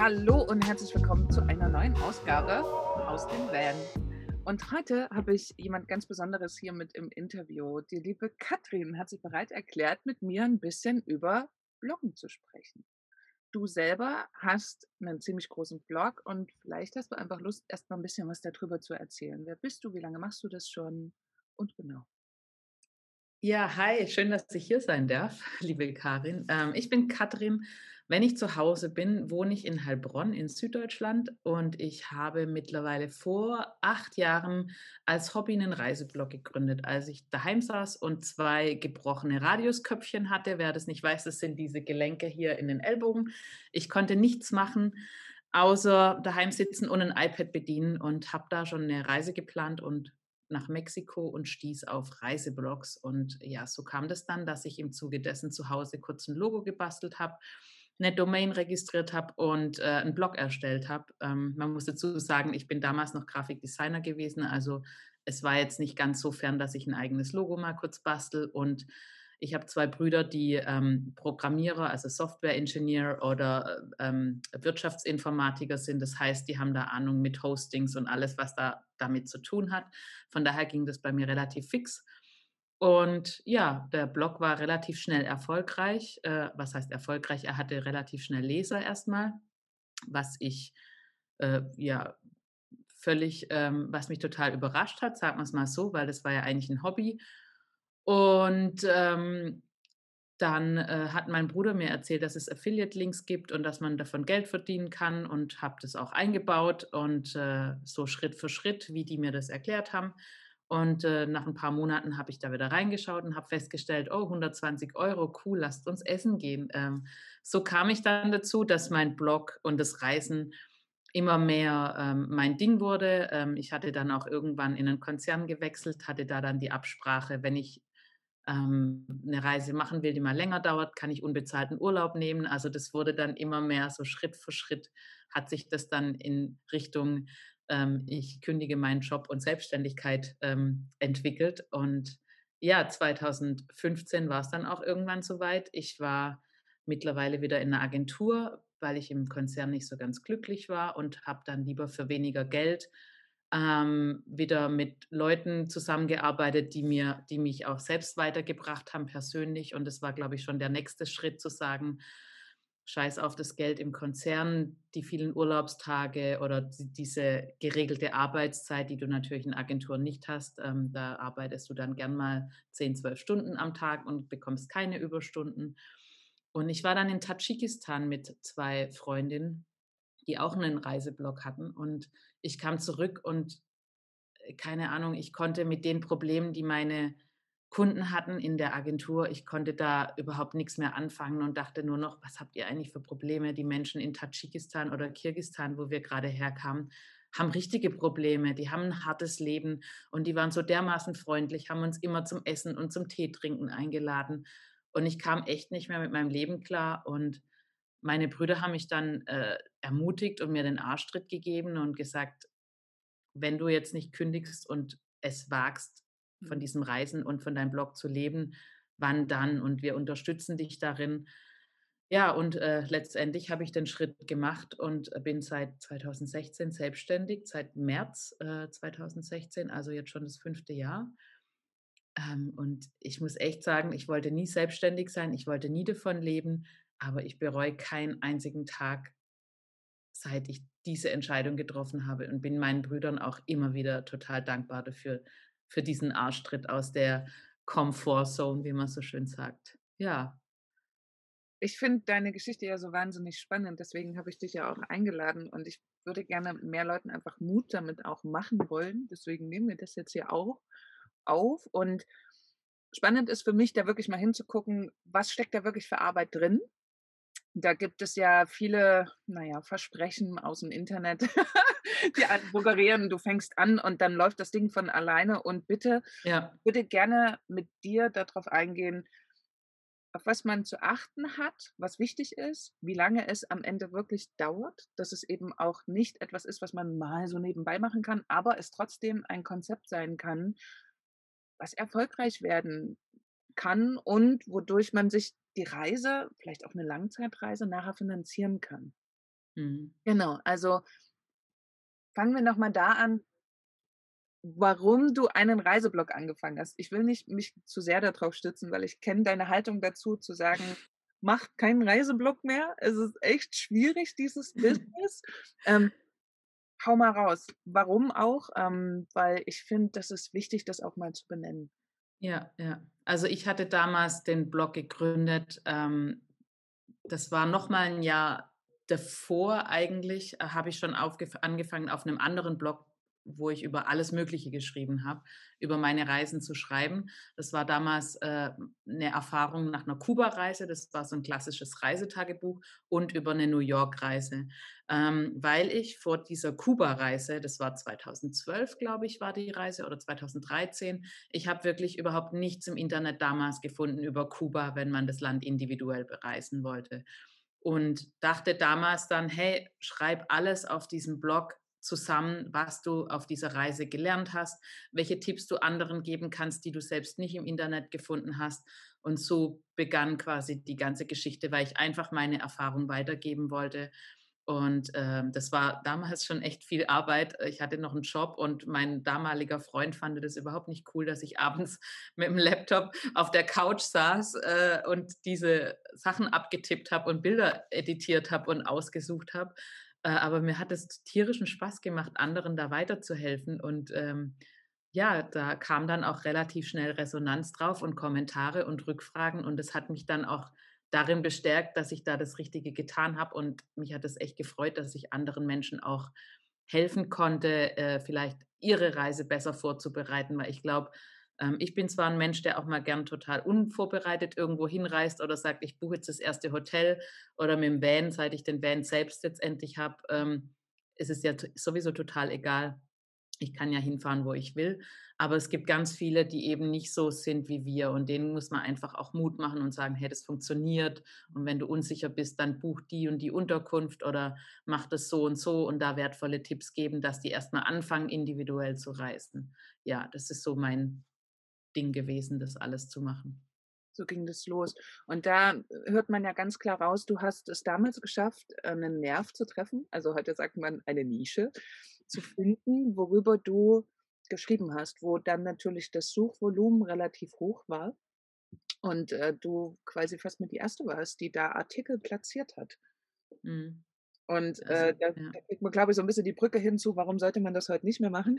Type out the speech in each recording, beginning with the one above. Hallo und herzlich willkommen zu einer neuen Ausgabe aus dem Van. Und heute habe ich jemand ganz Besonderes hier mit im Interview. Die liebe Katrin hat sich bereit erklärt, mit mir ein bisschen über Bloggen zu sprechen. Du selber hast einen ziemlich großen Blog und vielleicht hast du einfach Lust, erstmal ein bisschen was darüber zu erzählen. Wer bist du? Wie lange machst du das schon? Und genau. Ja, hi, schön, dass ich hier sein darf, liebe Karin. Ich bin Katrin. Wenn ich zu Hause bin, wohne ich in Heilbronn in Süddeutschland und ich habe mittlerweile vor 8 Jahren als Hobby einen Reiseblog gegründet. Als ich daheim saß und 2 gebrochene Radiusköpfchen hatte, wer das nicht weiß, das sind diese Gelenke hier in den Ellbogen. Ich konnte nichts machen, außer daheim sitzen und ein iPad bedienen und habe da schon eine Reise geplant und nach Mexiko und stieß auf Reiseblogs. Und ja, so kam das dann, dass ich im Zuge dessen zu Hause kurz ein Logo gebastelt habe, eine Domain registriert habe und einen Blog erstellt habe. Man muss dazu sagen, ich bin damals noch Grafikdesigner gewesen, also es war jetzt nicht ganz so fern, dass ich ein eigenes Logo mal kurz bastel. Und ich habe 2 Brüder, die Programmierer, also Software-Ingenieur oder Wirtschaftsinformatiker sind. Das heißt, die haben da Ahnung mit Hostings und alles, was da damit zu tun hat. Von daher ging das bei mir relativ fix. Und ja, der Blog war relativ schnell erfolgreich. Was heißt erfolgreich? Er hatte relativ schnell Leser erstmal, was ich was mich total überrascht hat, sagen wir es mal so, weil das war ja eigentlich ein Hobby. Und dann hat mein Bruder mir erzählt, dass es Affiliate-Links gibt und dass man davon Geld verdienen kann, und habe das auch eingebaut und so Schritt für Schritt, wie die mir das erklärt haben. Und nach ein paar Monaten habe ich da wieder reingeschaut und habe festgestellt, oh, 120 €, cool, lasst uns essen gehen. So kam ich dann dazu, dass mein Blog und das Reisen immer mehr mein Ding wurde. Ich hatte dann auch irgendwann in einen Konzern gewechselt, hatte da dann die Absprache, wenn ich eine Reise machen will, die mal länger dauert, kann ich unbezahlten Urlaub nehmen. Also das wurde dann immer mehr so Schritt für Schritt, hat sich das dann in Richtung ich kündige meinen Job und Selbstständigkeit entwickelt. Und ja, 2015 war es dann auch irgendwann soweit. Ich war mittlerweile wieder in einer Agentur, weil ich im Konzern nicht so ganz glücklich war, und habe dann lieber für weniger Geld wieder mit Leuten zusammengearbeitet, die mich auch selbst weitergebracht haben persönlich. Und das war, glaube ich, schon der nächste Schritt, zu sagen, scheiß auf das Geld im Konzern, die vielen Urlaubstage oder diese geregelte Arbeitszeit, die du natürlich in Agenturen nicht hast. Da arbeitest du dann gern mal 10, 12 Stunden am Tag und bekommst keine Überstunden. Und ich war dann in Tadschikistan mit 2 Freundinnen, die auch einen Reiseblog hatten. Und ich kam zurück und, keine Ahnung, ich konnte mit den Problemen, die meine Kunden hatten in der Agentur, ich konnte da überhaupt nichts mehr anfangen und dachte nur noch, was habt ihr eigentlich für Probleme? Die Menschen in Tadschikistan oder Kirgistan, wo wir gerade herkamen, haben richtige Probleme, die haben ein hartes Leben, und die waren so dermaßen freundlich, haben uns immer zum Essen und zum Tee trinken eingeladen. Und ich kam echt nicht mehr mit meinem Leben klar, und meine Brüder haben mich dann ermutigt und mir den Arschtritt gegeben und gesagt, wenn du jetzt nicht kündigst und es wagst, von diesem Reisen und von deinem Blog zu leben, wann dann? Und wir unterstützen dich darin. Ja, und letztendlich habe ich den Schritt gemacht und bin seit 2016 selbstständig, seit März 2016, also jetzt schon das 5. Jahr. Und ich muss echt sagen, ich wollte nie selbstständig sein, ich wollte nie davon leben, aber ich bereue keinen einzigen Tag, seit ich diese Entscheidung getroffen habe, und bin meinen Brüdern auch immer wieder total dankbar dafür, für diesen Arschtritt aus der Comfortzone, wie man so schön sagt. Ja. Ich finde deine Geschichte ja so wahnsinnig spannend, deswegen habe ich dich ja auch eingeladen, und ich würde gerne mehr Leuten einfach Mut damit auch machen wollen, deswegen nehmen wir das jetzt hier auch auf. Und spannend ist für mich, da wirklich mal hinzugucken, was steckt da wirklich für Arbeit drin? Da gibt es ja viele, Versprechen aus dem Internet, die anbuggerieren, du fängst an und dann läuft das Ding von alleine. Und bitte, würde gerne mit dir darauf eingehen, auf was man zu achten hat, was wichtig ist, wie lange es am Ende wirklich dauert, dass es eben auch nicht etwas ist, was man mal so nebenbei machen kann, aber es trotzdem ein Konzept sein kann, was erfolgreich werden kann und wodurch man sich die Reise, vielleicht auch eine Langzeitreise, nachher finanzieren kann. Mhm. Genau, also fangen wir nochmal da an, warum du einen Reiseblog angefangen hast. Ich will nicht mich zu sehr darauf stützen, weil ich kenne deine Haltung dazu, zu sagen, mach keinen Reiseblog mehr. Es ist echt schwierig, dieses Business. Hau mal raus. Warum auch? Weil ich finde, das ist wichtig, das auch mal zu benennen. Ja, ja. Also ich hatte damals den Blog gegründet. Das war nochmal ein Jahr davor eigentlich, habe ich schon angefangen auf einem anderen Blog, wo ich über alles Mögliche geschrieben habe, über meine Reisen zu schreiben. Das war damals eine Erfahrung nach einer Kuba-Reise, das war so ein klassisches Reisetagebuch, und über eine New York-Reise, weil ich vor dieser Kuba-Reise, das war 2012, glaube ich, war die Reise, oder 2013, ich habe wirklich überhaupt nichts im Internet damals gefunden über Kuba, wenn man das Land individuell bereisen wollte. Und dachte damals dann, hey, schreib alles auf diesem Blog zusammen, was du auf dieser Reise gelernt hast, welche Tipps du anderen geben kannst, die du selbst nicht im Internet gefunden hast. Und so begann quasi die ganze Geschichte, weil ich einfach meine Erfahrung weitergeben wollte. Und das war damals schon echt viel Arbeit. Ich hatte noch einen Job und mein damaliger Freund fand das überhaupt nicht cool, dass ich abends mit dem Laptop auf der Couch saß und diese Sachen abgetippt habe und Bilder editiert habe und ausgesucht habe. Aber mir hat es tierischen Spaß gemacht, anderen da weiterzuhelfen. Und ja, da kam dann auch relativ schnell Resonanz drauf und Kommentare und Rückfragen. Und das hat mich dann auch darin bestärkt, dass ich da das Richtige getan habe. Und mich hat es echt gefreut, dass ich anderen Menschen auch helfen konnte, vielleicht ihre Reise besser vorzubereiten. Weil ich glaube, ich bin zwar ein Mensch, der auch mal gern total unvorbereitet irgendwo hinreist oder sagt, ich buche jetzt das erste Hotel oder mit dem Van, seit ich den Van selbst letztendlich habe, ist es ja sowieso total egal. Ich kann ja hinfahren, wo ich will, aber es gibt ganz viele, die eben nicht so sind wie wir, und denen muss man einfach auch Mut machen und sagen, hey, das funktioniert, und wenn du unsicher bist, dann buch die und die Unterkunft oder mach das so und da wertvolle Tipps geben, dass die erstmal anfangen, individuell zu reisen. Ja, das ist so mein Ding gewesen, das alles zu machen. So ging das los. Und da hört man ja ganz klar raus, du hast es damals geschafft, einen Nerv zu treffen, also heute sagt man eine Nische, zu finden, worüber du geschrieben hast, wo dann natürlich das Suchvolumen relativ hoch war und du quasi fast mit die Erste warst, die da Artikel platziert hat. Mhm. Und da kriegt man, glaube ich, so ein bisschen die Brücke hinzu, warum sollte man das heute nicht mehr machen?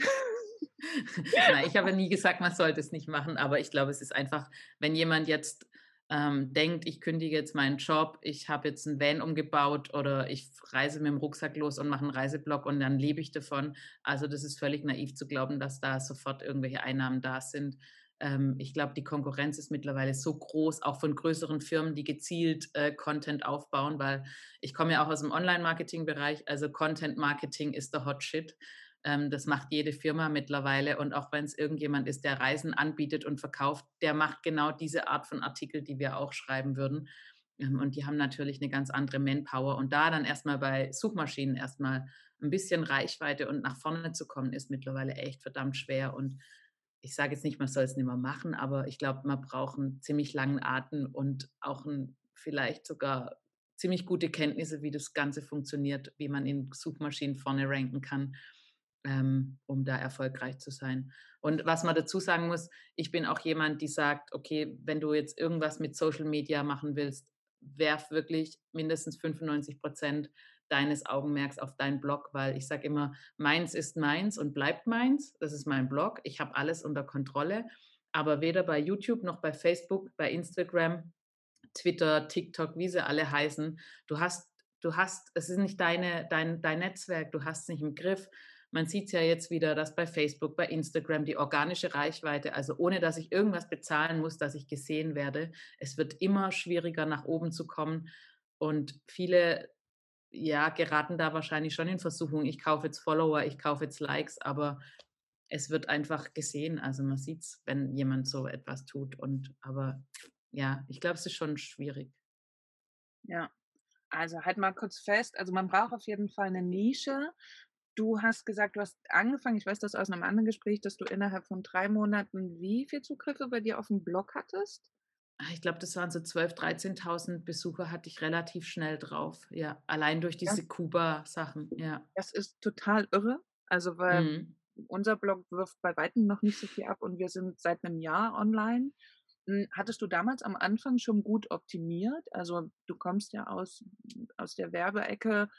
Nein, ich habe nie gesagt, man sollte es nicht machen, aber ich glaube, es ist einfach, wenn jemand jetzt denkt, ich kündige jetzt meinen Job, ich habe jetzt einen Van umgebaut oder ich reise mit dem Rucksack los und mache einen Reiseblog und dann lebe ich davon. Also das ist völlig naiv zu glauben, dass da sofort irgendwelche Einnahmen da sind. Ich glaube, die Konkurrenz ist mittlerweile so groß, auch von größeren Firmen, die gezielt Content aufbauen, weil ich komme ja auch aus dem Online-Marketing-Bereich, also Content-Marketing ist der Hot Shit. Das macht jede Firma mittlerweile, und auch wenn es irgendjemand ist, der Reisen anbietet und verkauft, der macht genau diese Art von Artikel, die wir auch schreiben würden. Und die haben natürlich eine ganz andere Manpower, und da dann erstmal bei Suchmaschinen erstmal ein bisschen Reichweite und nach vorne zu kommen, ist mittlerweile echt verdammt schwer. Und ich sage jetzt nicht, man soll es nicht mehr machen, aber ich glaube, man braucht einen ziemlich langen Atem und auch vielleicht sogar ziemlich gute Kenntnisse, wie das Ganze funktioniert, wie man in Suchmaschinen vorne ranken kann, um da erfolgreich zu sein. Und was man dazu sagen muss, ich bin auch jemand, die sagt, okay, wenn du jetzt irgendwas mit Social Media machen willst, werf wirklich mindestens 95% deines Augenmerks auf deinen Blog, weil ich sage immer, meins ist meins und bleibt meins, das ist mein Blog, ich habe alles unter Kontrolle, aber weder bei YouTube noch bei Facebook, bei Instagram, Twitter, TikTok, wie sie alle heißen, du hast, es ist nicht dein Netzwerk, du hast es nicht im Griff. Man sieht es ja jetzt wieder, dass bei Facebook, bei Instagram die organische Reichweite, also ohne dass ich irgendwas bezahlen muss, dass ich gesehen werde, es wird immer schwieriger, nach oben zu kommen, und viele geraten da wahrscheinlich schon in Versuchung, ich kaufe jetzt Follower, ich kaufe jetzt Likes, aber es wird einfach gesehen, also man sieht es, wenn jemand so etwas tut, aber ja, ich glaube, es ist schon schwierig. Ja, also halt mal kurz fest, also man braucht auf jeden Fall eine Nische. Du hast gesagt, du hast angefangen, ich weiß das aus einem anderen Gespräch, dass du innerhalb von 3 Monaten wie viel Zugriffe bei dir auf dem Blog hattest? ich glaube, das waren so 12.000, 13.000 Besucher, hatte ich relativ schnell drauf. Ja, allein durch diese Kuba-Sachen, ja. Das ist total irre, also weil unser Blog wirft bei weitem noch nicht so viel ab und wir sind seit einem Jahr online. Hattest du damals am Anfang schon gut optimiert? Also du kommst ja aus der Werbeecke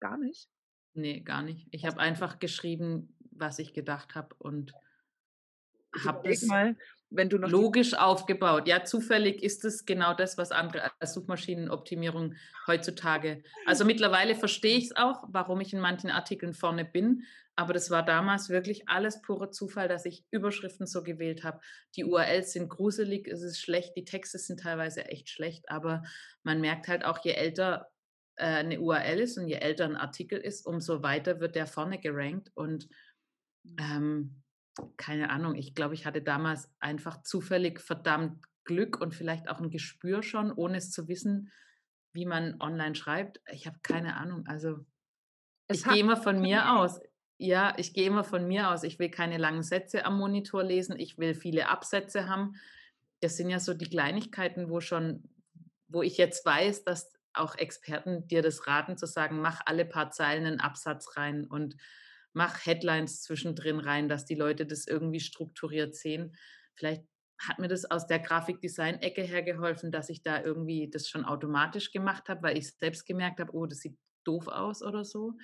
gar nicht. Nee, gar nicht. Ich habe einfach geschrieben, was ich gedacht habe und habe es logisch aufgebaut. Ja, zufällig ist es genau das, was andere als Suchmaschinenoptimierung heutzutage. Also mittlerweile verstehe ich es auch, warum ich in manchen Artikeln vorne bin. Aber das war damals wirklich alles purer Zufall, dass ich Überschriften so gewählt habe. Die URLs sind gruselig, es ist schlecht, die Texte sind teilweise echt schlecht. Aber man merkt halt auch, je älter eine URL ist und je älter ein Artikel ist, umso weiter wird der vorne gerankt. Und keine Ahnung, ich glaube, ich hatte damals einfach zufällig verdammt Glück und vielleicht auch ein Gespür schon, ohne es zu wissen, wie man online schreibt. Ich habe keine Ahnung, also ich gehe immer von mir aus. Ja, ich gehe immer von mir aus. Ich will keine langen Sätze am Monitor lesen, ich will viele Absätze haben. Das sind ja so die Kleinigkeiten, wo ich jetzt weiß, dass auch Experten dir das raten, zu sagen, mach alle paar Zeilen einen Absatz rein und mach Headlines zwischendrin rein, dass die Leute das irgendwie strukturiert sehen. Vielleicht hat mir das aus der Grafikdesign-Ecke hergeholfen, dass ich da irgendwie das schon automatisch gemacht habe, weil ich selbst gemerkt habe, oh, das sieht doof aus oder so.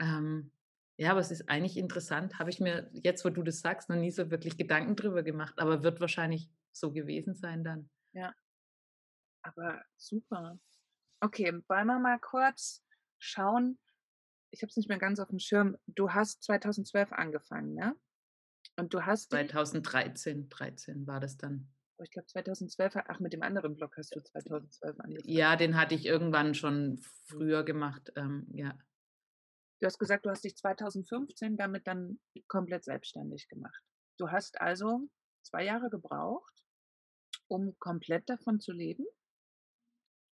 Ja, aber es ist eigentlich interessant. Habe ich mir jetzt, wo du das sagst, noch nie so wirklich Gedanken drüber gemacht, aber wird wahrscheinlich so gewesen sein dann. Ja, aber super. Okay, wollen wir mal kurz schauen. Ich habe es nicht mehr ganz auf dem Schirm. Du hast 2012 angefangen, ne? Und du hast... 2013 war das dann. Ich glaube 2012, ach, mit dem anderen Blog hast du 2012 angefangen. Ja, den hatte ich irgendwann schon früher gemacht, ja. Du hast gesagt, du hast dich 2015 damit dann komplett selbstständig gemacht. Du hast also 2 Jahre gebraucht, um komplett davon zu leben?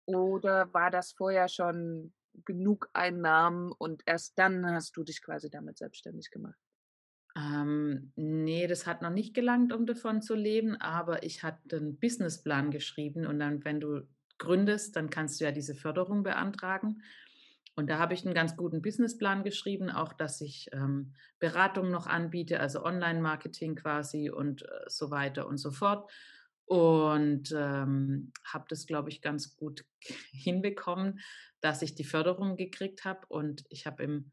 Oder war das vorher schon genug Einnahmen und erst dann hast du dich quasi damit selbstständig gemacht? Nee, das hat noch nicht gelangt, um davon zu leben, aber ich hatte einen Businessplan geschrieben und dann, wenn du gründest, dann kannst du ja diese Förderung beantragen. Und da habe ich einen ganz guten Businessplan geschrieben, auch dass ich Beratung noch anbiete, also Online-Marketing quasi und so weiter und so fort. Und habe das, glaube ich, ganz gut hinbekommen, dass ich die Förderung gekriegt habe. Und ich habe im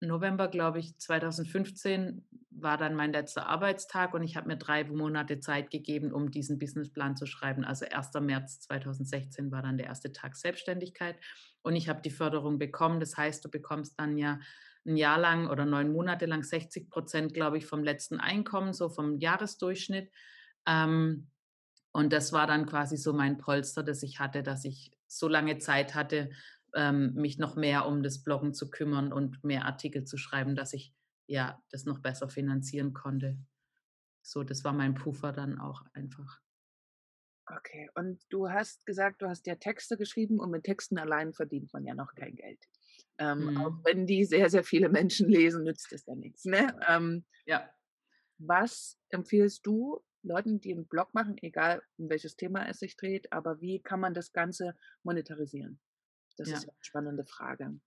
November, glaube ich, 2015 war dann mein letzter Arbeitstag und ich habe mir 3 Monate Zeit gegeben, um diesen Businessplan zu schreiben. Also 1. März 2016 war dann der erste Tag Selbstständigkeit und ich habe die Förderung bekommen. Das heißt, du bekommst dann ja ein Jahr lang oder 9 Monate lang 60%, glaube ich, vom letzten Einkommen, so vom Jahresdurchschnitt. Und das war dann quasi so mein Polster, das ich hatte, dass ich so lange Zeit hatte, mich noch mehr um das Bloggen zu kümmern und mehr Artikel zu schreiben, dass ich ja das noch besser finanzieren konnte. So, das war mein Puffer dann auch einfach. Okay, und du hast gesagt, du hast ja Texte geschrieben und mit Texten allein verdient man ja noch kein Geld. Auch wenn die sehr, sehr viele Menschen lesen, nützt es ja nichts, ne? Ja. Was empfiehlst du Leuten, die einen Blog machen, egal um welches Thema es sich dreht, aber wie kann man das Ganze monetarisieren? Das ist eine spannende Frage.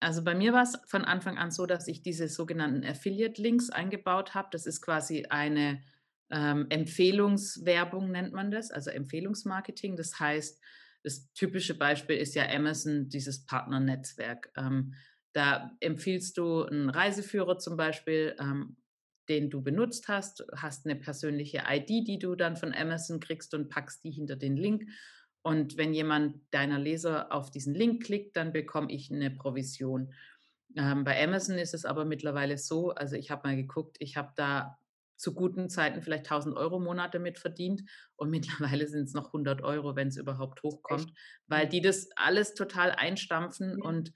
Also bei mir war es von Anfang an so, dass ich diese sogenannten Affiliate-Links eingebaut habe. Das ist quasi eine Empfehlungswerbung, nennt man das, also Empfehlungsmarketing. Das heißt, das typische Beispiel ist ja Amazon, dieses Partnernetzwerk. Da empfiehlst du einen Reiseführer zum Beispiel, den du benutzt hast, hast eine persönliche ID, die du dann von Amazon kriegst und packst die hinter den Link. Und wenn jemand deiner Leser auf diesen Link klickt, dann bekomme ich eine Provision. Bei Amazon ist es aber mittlerweile so, also ich habe mal geguckt, ich habe da zu guten Zeiten vielleicht 1.000 Euro Monate mit verdient und mittlerweile sind es noch 100 Euro, wenn es überhaupt hochkommt, weil die das alles total einstampfen und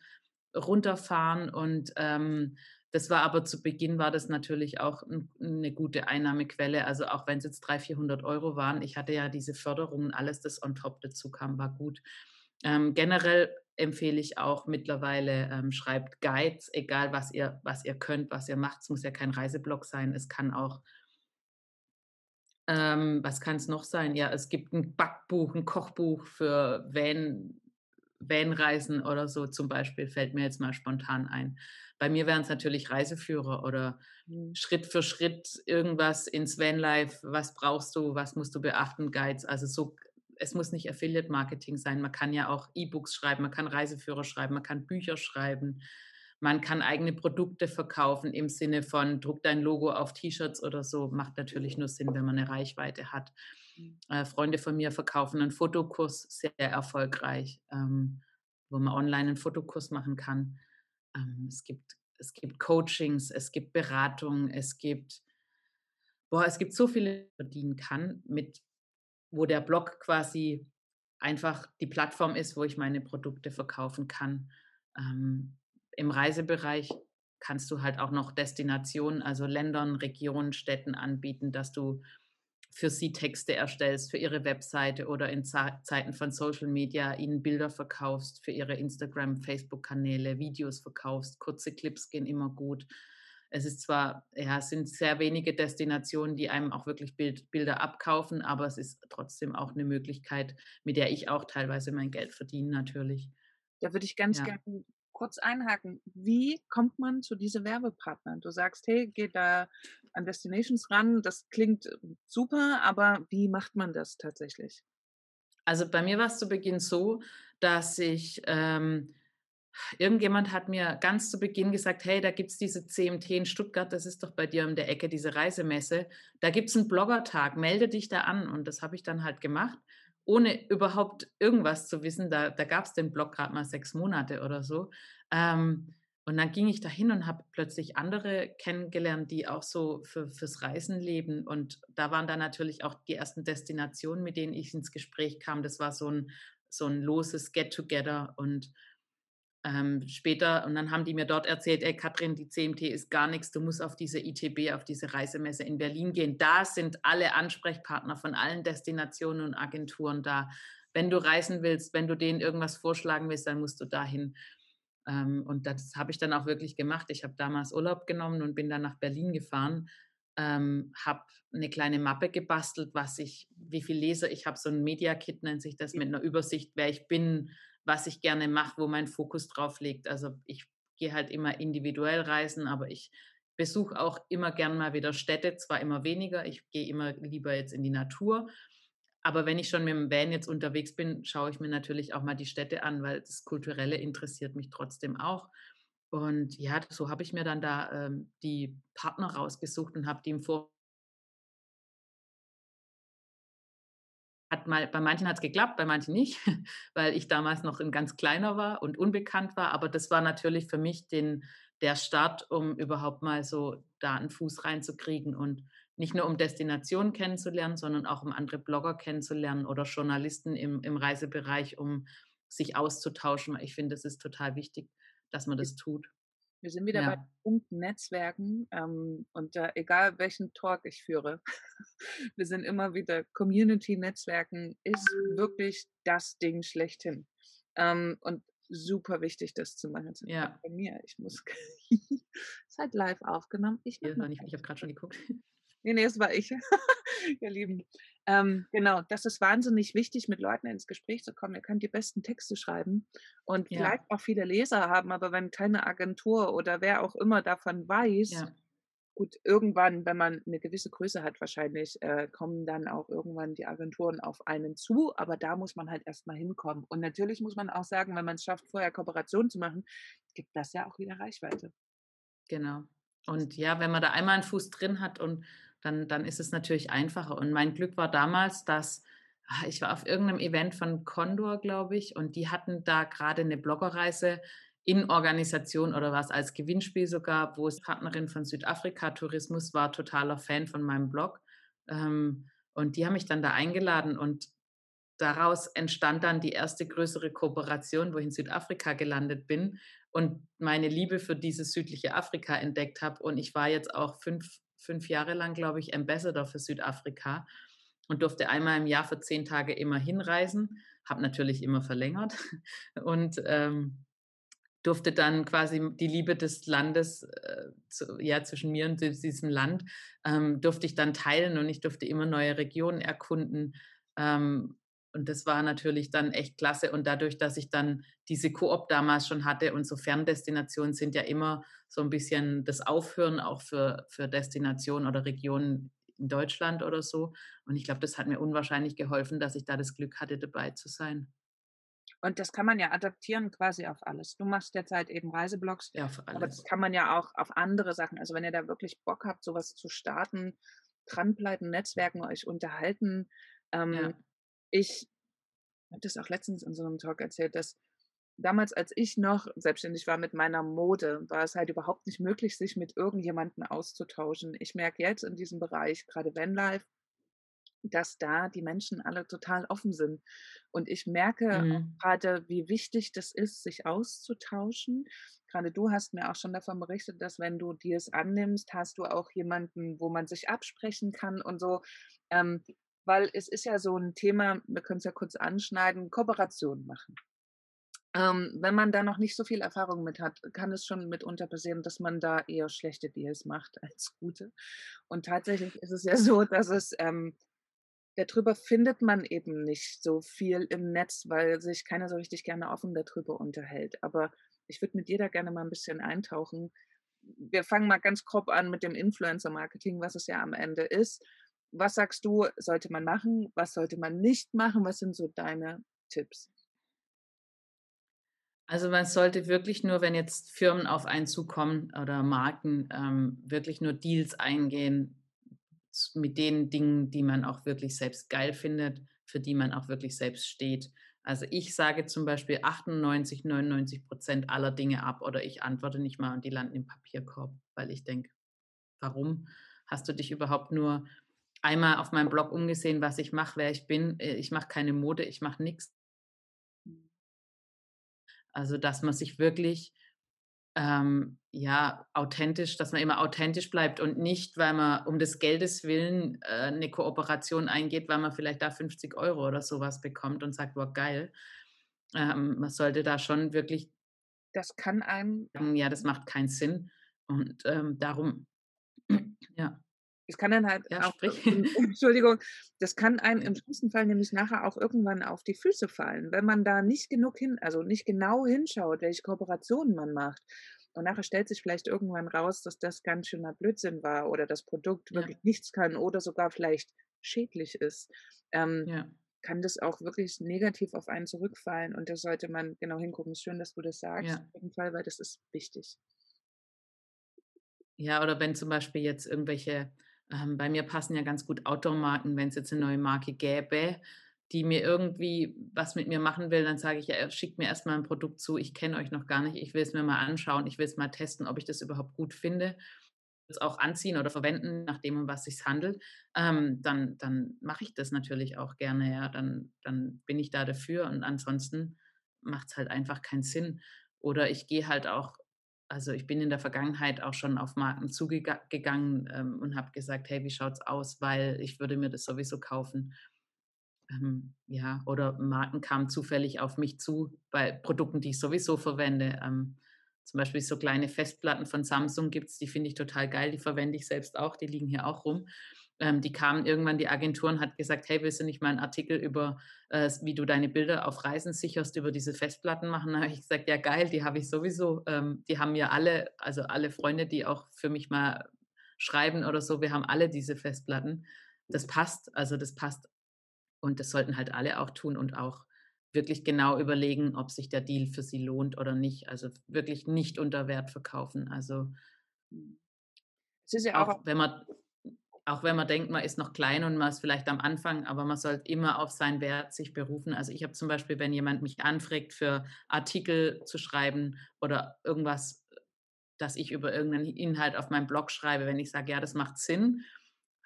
runterfahren und das war aber zu Beginn, war das natürlich auch eine gute Einnahmequelle. Also auch wenn es jetzt 300, 400 Euro waren, ich hatte ja diese Förderungen, alles, das on top dazu kam, war gut. Generell empfehle ich auch mittlerweile, schreibt Guides, egal was ihr könnt, was ihr macht. Es muss ja kein Reiseblog sein, es kann auch Was kann es noch sein? Ja, es gibt ein Backbuch, ein Kochbuch für Vanreisen oder so zum Beispiel, fällt mir jetzt mal spontan ein. Bei mir wären es natürlich Reiseführer oder Schritt für Schritt irgendwas ins Vanlife, was brauchst du, was musst du beachten, Guides, also so. Es muss nicht Affiliate-Marketing sein, man kann ja auch E-Books schreiben, man kann Reiseführer schreiben, man kann Bücher schreiben, man kann eigene Produkte verkaufen im Sinne von, druck dein Logo auf T-Shirts oder so, macht natürlich nur Sinn, wenn man eine Reichweite hat. Freunde von mir verkaufen einen Fotokurs, sehr erfolgreich, wo man online einen Fotokurs machen kann. Es gibt Coachings, es gibt Beratung, es gibt so viele, verdienen kann mit, wo der Blog quasi einfach die Plattform ist, wo ich meine Produkte verkaufen kann. Im Reisebereich kannst du halt auch noch Destinationen, also Ländern, Regionen, Städten anbieten, dass du für sie Texte erstellst, für ihre Webseite oder in Zeiten von Social Media ihnen Bilder verkaufst, für ihre Instagram-, Facebook-Kanäle, Videos verkaufst. Kurze Clips gehen immer gut. Es ist zwar, ja, es sind sehr wenige Destinationen, die einem auch wirklich Bilder abkaufen, aber es ist trotzdem auch eine Möglichkeit, mit der ich auch teilweise mein Geld verdiene natürlich. Da würde ich ganz gerne kurz einhaken. Wie kommt man zu diesen Werbepartnern? Du sagst, hey, geh da an Destinations ran, das klingt super, aber wie macht man das tatsächlich? Also bei mir war es zu Beginn so, dass ich... irgendjemand hat mir ganz zu Beginn gesagt, hey, da gibt es diese CMT in Stuttgart, das ist doch bei dir um der Ecke, diese Reisemesse, da gibt es einen Bloggertag, melde dich da an. Und das habe ich dann halt gemacht, ohne überhaupt irgendwas zu wissen. Da gab es den Blog gerade mal 6 Monate oder so. Und dann ging ich da hin und habe plötzlich andere kennengelernt, die auch so fürs Reisen leben. Und da waren dann natürlich auch die ersten Destinationen, mit denen ich ins Gespräch kam. Das war so ein loses Get-Together und später, und dann haben die mir dort erzählt, ey Katrin, die CMT ist gar nichts, du musst auf diese ITB, auf diese Reisemesse in Berlin gehen. Da sind alle Ansprechpartner von allen Destinationen und Agenturen da. Wenn du reisen willst, wenn du denen irgendwas vorschlagen willst, dann musst du dahin. Und das habe ich dann auch wirklich gemacht. Ich habe damals Urlaub genommen und bin dann nach Berlin gefahren, habe eine kleine Mappe gebastelt, wie viel Leser ich habe, so ein Media-Kit nennt sich das, mit einer Übersicht, wer ich bin, was ich gerne mache, wo mein Fokus drauf liegt. Also ich gehe halt immer individuell reisen, aber ich besuche auch immer gern mal wieder Städte, zwar immer weniger, ich gehe immer lieber jetzt in die Natur, aber wenn ich schon mit dem Van jetzt unterwegs bin, schaue ich mir natürlich auch mal die Städte an, weil das Kulturelle interessiert mich trotzdem auch. Und ja, so habe ich mir dann da die Partner rausgesucht und habe die im Vorfeld. Bei manchen hat es geklappt, bei manchen nicht, weil ich damals noch ein ganz kleiner war und unbekannt war. Aber das war natürlich für mich der Start, um überhaupt mal so da einen Fuß reinzukriegen und nicht nur um Destinationen kennenzulernen, sondern auch um andere Blogger kennenzulernen oder Journalisten im Reisebereich, um sich auszutauschen. Ich finde, es ist total wichtig, dass man das tut. Wir sind wieder bei Punkt Netzwerken und egal welchen Talk ich führe, wir sind immer wieder, Community-Netzwerken ist wirklich das Ding schlechthin und super wichtig, das zu machen. Ja. Bei mir, ich muss, ist halt live aufgenommen. Ich habe gerade schon geguckt. Nee, das war ich, ihr Lieben. Genau, das ist wahnsinnig wichtig, mit Leuten ins Gespräch zu kommen. Ihr könnt die besten Texte schreiben und vielleicht auch viele Leser haben, aber wenn keine Agentur oder wer auch immer davon weiß, gut, irgendwann, wenn man eine gewisse Größe hat wahrscheinlich, kommen dann auch irgendwann die Agenturen auf einen zu, aber da muss man halt erstmal hinkommen. Und natürlich muss man auch sagen, wenn man es schafft, vorher Kooperationen zu machen, gibt das ja auch wieder Reichweite. Genau. Und ja, wenn man da einmal einen Fuß drin hat und dann ist es natürlich einfacher. Und mein Glück war damals, dass ich war auf irgendeinem Event von Condor, glaube ich, und die hatten da gerade eine Bloggerreise in Organisation oder was als Gewinnspiel sogar, wo es Partnerin von Südafrika Tourismus war, totaler Fan von meinem Blog. Und die haben mich dann da eingeladen und daraus entstand dann die erste größere Kooperation, wo ich in Südafrika gelandet bin und meine Liebe für dieses südliche Afrika entdeckt habe. Und ich war jetzt auch fünf Jahre lang, glaube ich, Ambassador für Südafrika und durfte einmal im Jahr für 10 Tage immer hinreisen, habe natürlich immer verlängert und durfte dann quasi die Liebe des Landes, zwischen mir und diesem Land, durfte ich dann teilen und ich durfte immer neue Regionen erkunden. Und das war natürlich dann echt klasse. Und dadurch, dass ich dann diese Koop damals schon hatte und so Ferndestinationen sind ja immer so ein bisschen das Aufhören auch für Destinationen oder Regionen in Deutschland oder so. Und ich glaube, das hat mir unwahrscheinlich geholfen, dass ich da das Glück hatte, dabei zu sein. Und das kann man ja adaptieren quasi auf alles. Du machst derzeit eben Reiseblogs. Ja, auf alles. Aber das kann man ja auch auf andere Sachen. Also wenn ihr da wirklich Bock habt, sowas zu starten, dranbleiben, Netzwerken, euch unterhalten. Ja. Ich habe das auch letztens in so einem Talk erzählt, dass damals, als ich noch selbstständig war mit meiner Mode, war es halt überhaupt nicht möglich, sich mit irgendjemandem auszutauschen. Ich merke jetzt in diesem Bereich, gerade Vanlife, dass da die Menschen alle total offen sind. Und ich merke gerade, wie wichtig das ist, sich auszutauschen. Gerade du hast mir auch schon davon berichtet, dass wenn du dir es annimmst, hast du auch jemanden, wo man sich absprechen kann und so. Weil es ist ja so ein Thema, wir können es ja kurz anschneiden, Kooperationen machen. Wenn man da noch nicht so viel Erfahrung mit hat, kann es schon mitunter passieren, dass man da eher schlechte Deals macht als gute. Und tatsächlich ist es ja so, dass es darüber findet man eben nicht so viel im Netz, weil sich keiner so richtig gerne offen darüber unterhält. Aber ich würde mit dir da gerne mal ein bisschen eintauchen. Wir fangen mal ganz grob an mit dem Influencer-Marketing, was es ja am Ende ist. Was sagst du, sollte man machen? Was sollte man nicht machen? Was sind so deine Tipps? Also man sollte wirklich nur, wenn jetzt Firmen auf einen zukommen oder Marken, wirklich nur Deals eingehen mit den Dingen, die man auch wirklich selbst geil findet, für die man auch wirklich selbst steht. Also ich sage zum Beispiel 98-99% aller Dinge ab oder ich antworte nicht mal und die landen im Papierkorb, weil ich denke, warum hast du dich überhaupt nur einmal auf meinem Blog umgesehen, was ich mache, wer ich bin. Ich mache keine Mode, ich mache nichts. Also, dass man sich wirklich authentisch, dass man immer authentisch bleibt und nicht, weil man um des Geldes willen eine Kooperation eingeht, weil man vielleicht da 50 € oder sowas bekommt und sagt, wow, geil. Man sollte da schon wirklich... Das kann einem... Ja, das macht keinen Sinn. Und darum, ja... Es kann dann halt auch, Entschuldigung, das kann einem im schlimmsten Fall nämlich nachher auch irgendwann auf die Füße fallen, wenn man da nicht genug nicht genau hinschaut, welche Kooperationen man macht. Und nachher stellt sich vielleicht irgendwann raus, dass das ganz schöner Blödsinn war oder das Produkt wirklich nichts kann oder sogar vielleicht schädlich ist. Kann das auch wirklich negativ auf einen zurückfallen und da sollte man genau hingucken. Es ist schön, dass du das sagst, auf jeden Fall, weil das ist wichtig. Ja, oder wenn zum Beispiel jetzt irgendwelche bei mir passen ja ganz gut Outdoor-Marken, wenn es jetzt eine neue Marke gäbe, die mir irgendwie was mit mir machen will, dann sage ich, ja, schickt mir erstmal ein Produkt zu, ich kenne euch noch gar nicht, ich will es mir mal anschauen, ich will es mal testen, ob ich das überhaupt gut finde, es auch anziehen oder verwenden, nachdem um was es sich handelt, dann mache ich das natürlich auch gerne, ja, dann bin ich da dafür und ansonsten macht es halt einfach keinen Sinn. Oder ich gehe halt auch, also ich bin in der Vergangenheit auch schon auf Marken zugegangen und habe gesagt, hey, wie schaut's aus, weil ich würde mir das sowieso kaufen. Oder Marken kamen zufällig auf mich zu bei Produkten, die ich sowieso verwende. Zum Beispiel so kleine Festplatten von Samsung gibt es, die finde ich total geil, die verwende ich selbst auch, die liegen hier auch rum. Die kamen irgendwann, die Agenturen hat gesagt, hey, willst du nicht mal einen Artikel über, wie du deine Bilder auf Reisen sicherst, über diese Festplatten machen? Da habe ich gesagt, ja geil, die habe ich sowieso, die haben ja alle, also alle Freunde, die auch für mich mal schreiben oder so, wir haben alle diese Festplatten. Das passt, also das passt und das sollten halt alle auch tun und auch wirklich genau überlegen, ob sich der Deal für sie lohnt oder nicht, also wirklich nicht unter Wert verkaufen, also es ist ja auch wenn man denkt, man ist noch klein und man ist vielleicht am Anfang, aber man sollte immer auf seinen Wert sich berufen. Also ich habe zum Beispiel, wenn jemand mich anfragt, für Artikel zu schreiben oder irgendwas, dass ich über irgendeinen Inhalt auf meinem Blog schreibe, wenn ich sage, ja, das macht Sinn,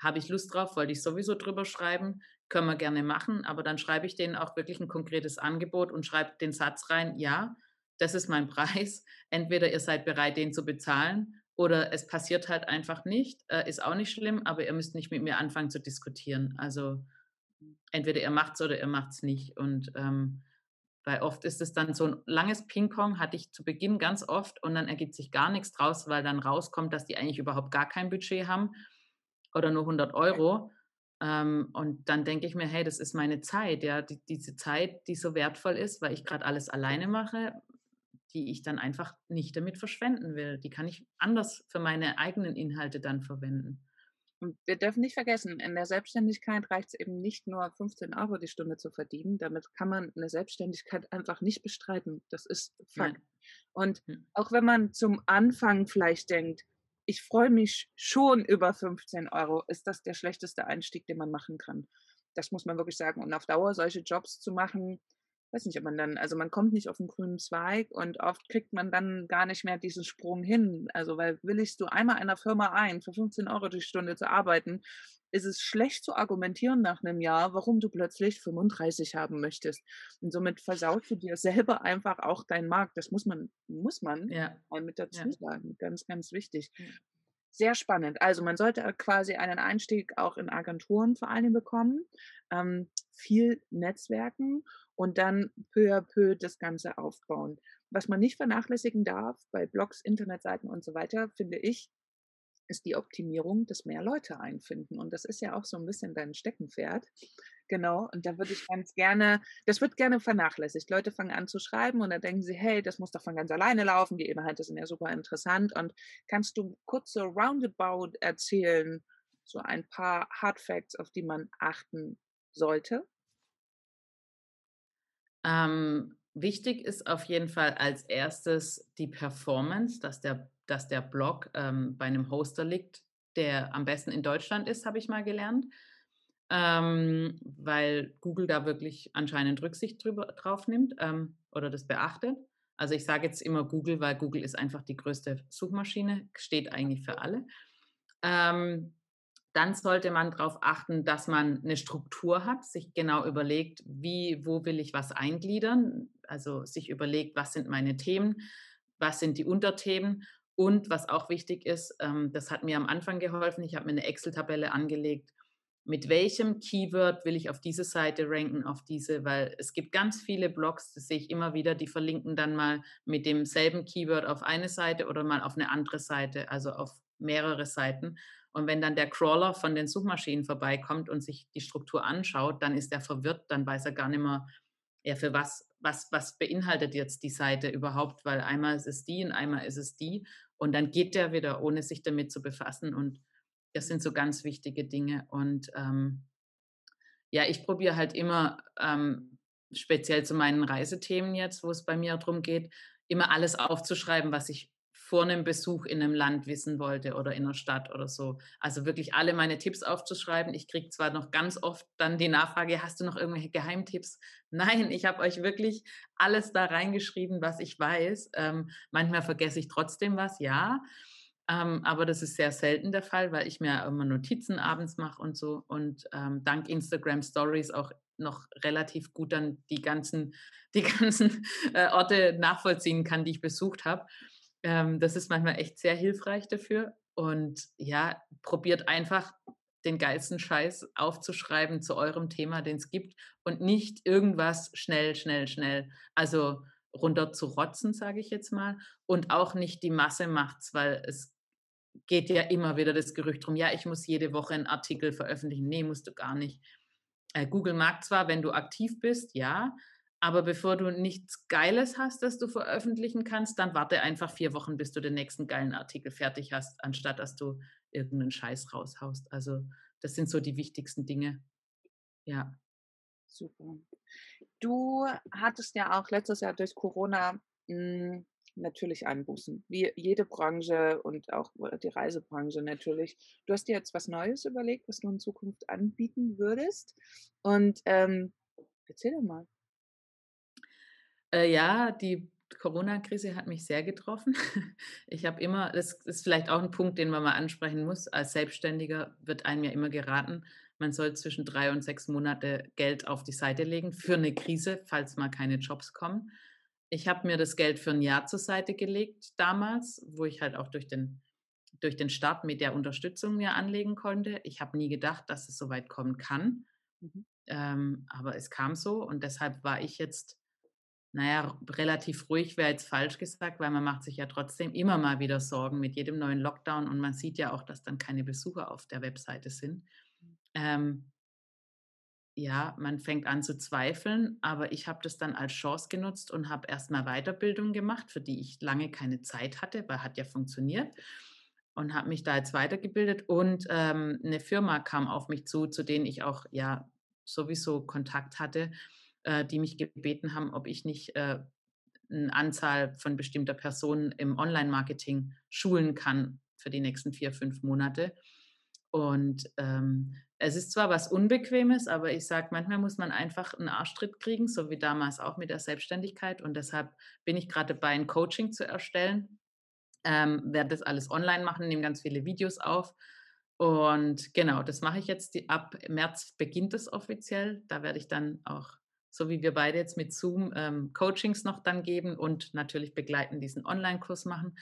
habe ich Lust drauf, wollte ich sowieso drüber schreiben, können wir gerne machen, aber dann schreibe ich denen auch wirklich ein konkretes Angebot und schreibe den Satz rein, ja, das ist mein Preis, entweder ihr seid bereit, den zu bezahlen, oder es passiert halt einfach nicht, ist auch nicht schlimm, aber ihr müsst nicht mit mir anfangen zu diskutieren. Also entweder ihr macht's oder ihr macht's nicht. Und Weil oft ist es dann so ein langes Ping-Pong, hatte ich zu Beginn ganz oft, und dann ergibt sich gar nichts draus, weil dann rauskommt, dass die eigentlich überhaupt gar kein Budget haben oder nur 100 Euro. Und dann denke ich mir, hey, das ist meine Zeit, ja, diese Zeit, die so wertvoll ist, weil ich gerade alles alleine mache, die ich dann einfach nicht damit verschwenden will. Die kann ich anders für meine eigenen Inhalte dann verwenden. Und wir dürfen nicht vergessen, in der Selbstständigkeit reicht es eben nicht nur 15 Euro die Stunde zu verdienen. Damit kann man eine Selbstständigkeit einfach nicht bestreiten. Das ist Fakt. Nein. Und auch wenn man zum Anfang vielleicht denkt, ich freue mich schon über 15 Euro, ist das der schlechteste Einstieg, den man machen kann. Das muss man wirklich sagen. Und auf Dauer solche Jobs zu machen, weiß nicht, ob man dann, also man kommt nicht auf den grünen Zweig und oft kriegt man dann gar nicht mehr diesen Sprung hin. Also, weil willigst du einmal einer Firma ein, für 15 Euro die Stunde zu arbeiten, ist es schlecht zu argumentieren nach einem Jahr, warum du plötzlich 35 haben möchtest. Und somit versaust du dir selber einfach auch deinen Markt. Das muss man ja mit dazu sagen. Ganz, ganz wichtig. Ja. Sehr spannend. Also man sollte quasi einen Einstieg auch in Agenturen vor allem bekommen, viel Netzwerken und dann peu à peu das Ganze aufbauen. Was man nicht vernachlässigen darf bei Blogs, Internetseiten und so weiter, finde ich, ist die Optimierung, dass mehr Leute einfinden. Und das ist ja auch so ein bisschen dein Steckenpferd. Genau, und da würde ich ganz gerne, das wird gerne vernachlässigt. Leute fangen an zu schreiben und dann denken sie, hey, das muss doch von ganz alleine laufen, die Inhalte sind ja super interessant. Und kannst du kurz so roundabout erzählen, so ein paar Hardfacts, auf die man achten sollte? Wichtig ist auf jeden Fall als erstes die Performance, dass der Blog bei einem Hoster liegt, der am besten in Deutschland ist, habe ich mal gelernt, weil Google da wirklich anscheinend Rücksicht drauf nimmt oder das beachtet. Also ich sage jetzt immer Google, weil Google ist einfach die größte Suchmaschine, steht eigentlich für alle. Dann sollte man darauf achten, dass man eine Struktur hat, sich genau überlegt, wo will ich was eingliedern, also sich überlegt, was sind meine Themen, was sind die Unterthemen. Und was auch wichtig ist, das hat mir am Anfang geholfen, ich habe mir eine Excel-Tabelle angelegt, mit welchem Keyword will ich auf diese Seite ranken, auf diese, weil es gibt ganz viele Blogs, das sehe ich immer wieder, die verlinken dann mal mit demselben Keyword auf eine Seite oder mal auf eine andere Seite, also auf mehrere Seiten. Und wenn dann der Crawler von den Suchmaschinen vorbeikommt und sich die Struktur anschaut, dann ist er verwirrt, dann weiß er gar nicht mehr, ja, für was beinhaltet jetzt die Seite überhaupt, weil einmal ist es die und einmal ist es die. Und dann geht der wieder, ohne sich damit zu befassen. Und das sind so ganz wichtige Dinge. Und ich probiere halt immer, speziell zu meinen Reisethemen jetzt, wo es bei mir darum geht, immer alles aufzuschreiben, was ich vor einem Besuch in einem Land wissen wollte oder in einer Stadt oder so. Also wirklich alle meine Tipps aufzuschreiben. Ich kriege zwar noch ganz oft dann die Nachfrage, hast du noch irgendwelche Geheimtipps? Nein, ich habe euch wirklich alles da reingeschrieben, was ich weiß. Manchmal vergesse ich trotzdem was, ja. Aber das ist sehr selten der Fall, weil ich mir immer Notizen abends mache und so. Und dank Instagram Stories auch noch relativ gut dann die ganzen Orte nachvollziehen kann, die ich besucht habe. Das ist manchmal echt sehr hilfreich dafür. Und ja, probiert einfach den geilsten Scheiß aufzuschreiben zu eurem Thema, den es gibt und nicht irgendwas schnell, also runter zu rotzen, sage ich jetzt mal. Und auch nicht die Masse macht's, weil es geht ja immer wieder das Gerücht drum, ja, ich muss jede Woche einen Artikel veröffentlichen. Nee, musst du gar nicht. Google mag zwar, wenn du aktiv bist, ja, aber bevor du nichts Geiles hast, das du veröffentlichen kannst, dann warte einfach 4 Wochen, bis du den nächsten geilen Artikel fertig hast, anstatt dass du irgendeinen Scheiß raushaust. Also das sind so die wichtigsten Dinge. Ja. Super. Du hattest ja auch letztes Jahr durch Corona natürlich Einbußen, wie jede Branche und auch die Reisebranche natürlich. Du hast dir jetzt was Neues überlegt, was du in Zukunft anbieten würdest. Und erzähl doch mal. Ja, die Corona-Krise hat mich sehr getroffen. Ich habe immer, das ist vielleicht auch ein Punkt, den man mal ansprechen muss, als Selbstständiger wird einem ja immer geraten, man soll zwischen 3 und 6 Monate Geld auf die Seite legen für eine Krise, falls mal keine Jobs kommen. Ich habe mir das Geld für ein Jahr zur Seite gelegt damals, wo ich halt auch durch den Start mit der Unterstützung mir anlegen konnte. Ich habe nie gedacht, dass es so weit kommen kann, aber es kam so und deshalb war ich jetzt naja, relativ ruhig wäre jetzt falsch gesagt, weil man macht sich ja trotzdem immer mal wieder Sorgen mit jedem neuen Lockdown und man sieht ja auch, dass dann keine Besucher auf der Webseite sind. Ja, man fängt an zu zweifeln, aber ich habe das dann als Chance genutzt und habe erstmal Weiterbildung gemacht, für die ich lange keine Zeit hatte, weil hat ja funktioniert, und habe mich da jetzt weitergebildet und eine Firma kam auf mich zu denen ich auch ja sowieso Kontakt hatte, die mich gebeten haben, ob ich nicht eine Anzahl von bestimmter Personen im Online-Marketing schulen kann für die nächsten 4-5 Monate. Und es ist zwar was Unbequemes, aber ich sage, manchmal muss man einfach einen Arschtritt kriegen, so wie damals auch mit der Selbstständigkeit. Und deshalb bin ich gerade dabei, ein Coaching zu erstellen. Werde das alles online machen, nehme ganz viele Videos auf. Und genau, das mache ich jetzt. Ab März beginnt es offiziell. Da werde ich dann auch, so wie wir beide jetzt mit Zoom, Coachings noch dann geben und natürlich begleitend diesen Online-Kurs machen.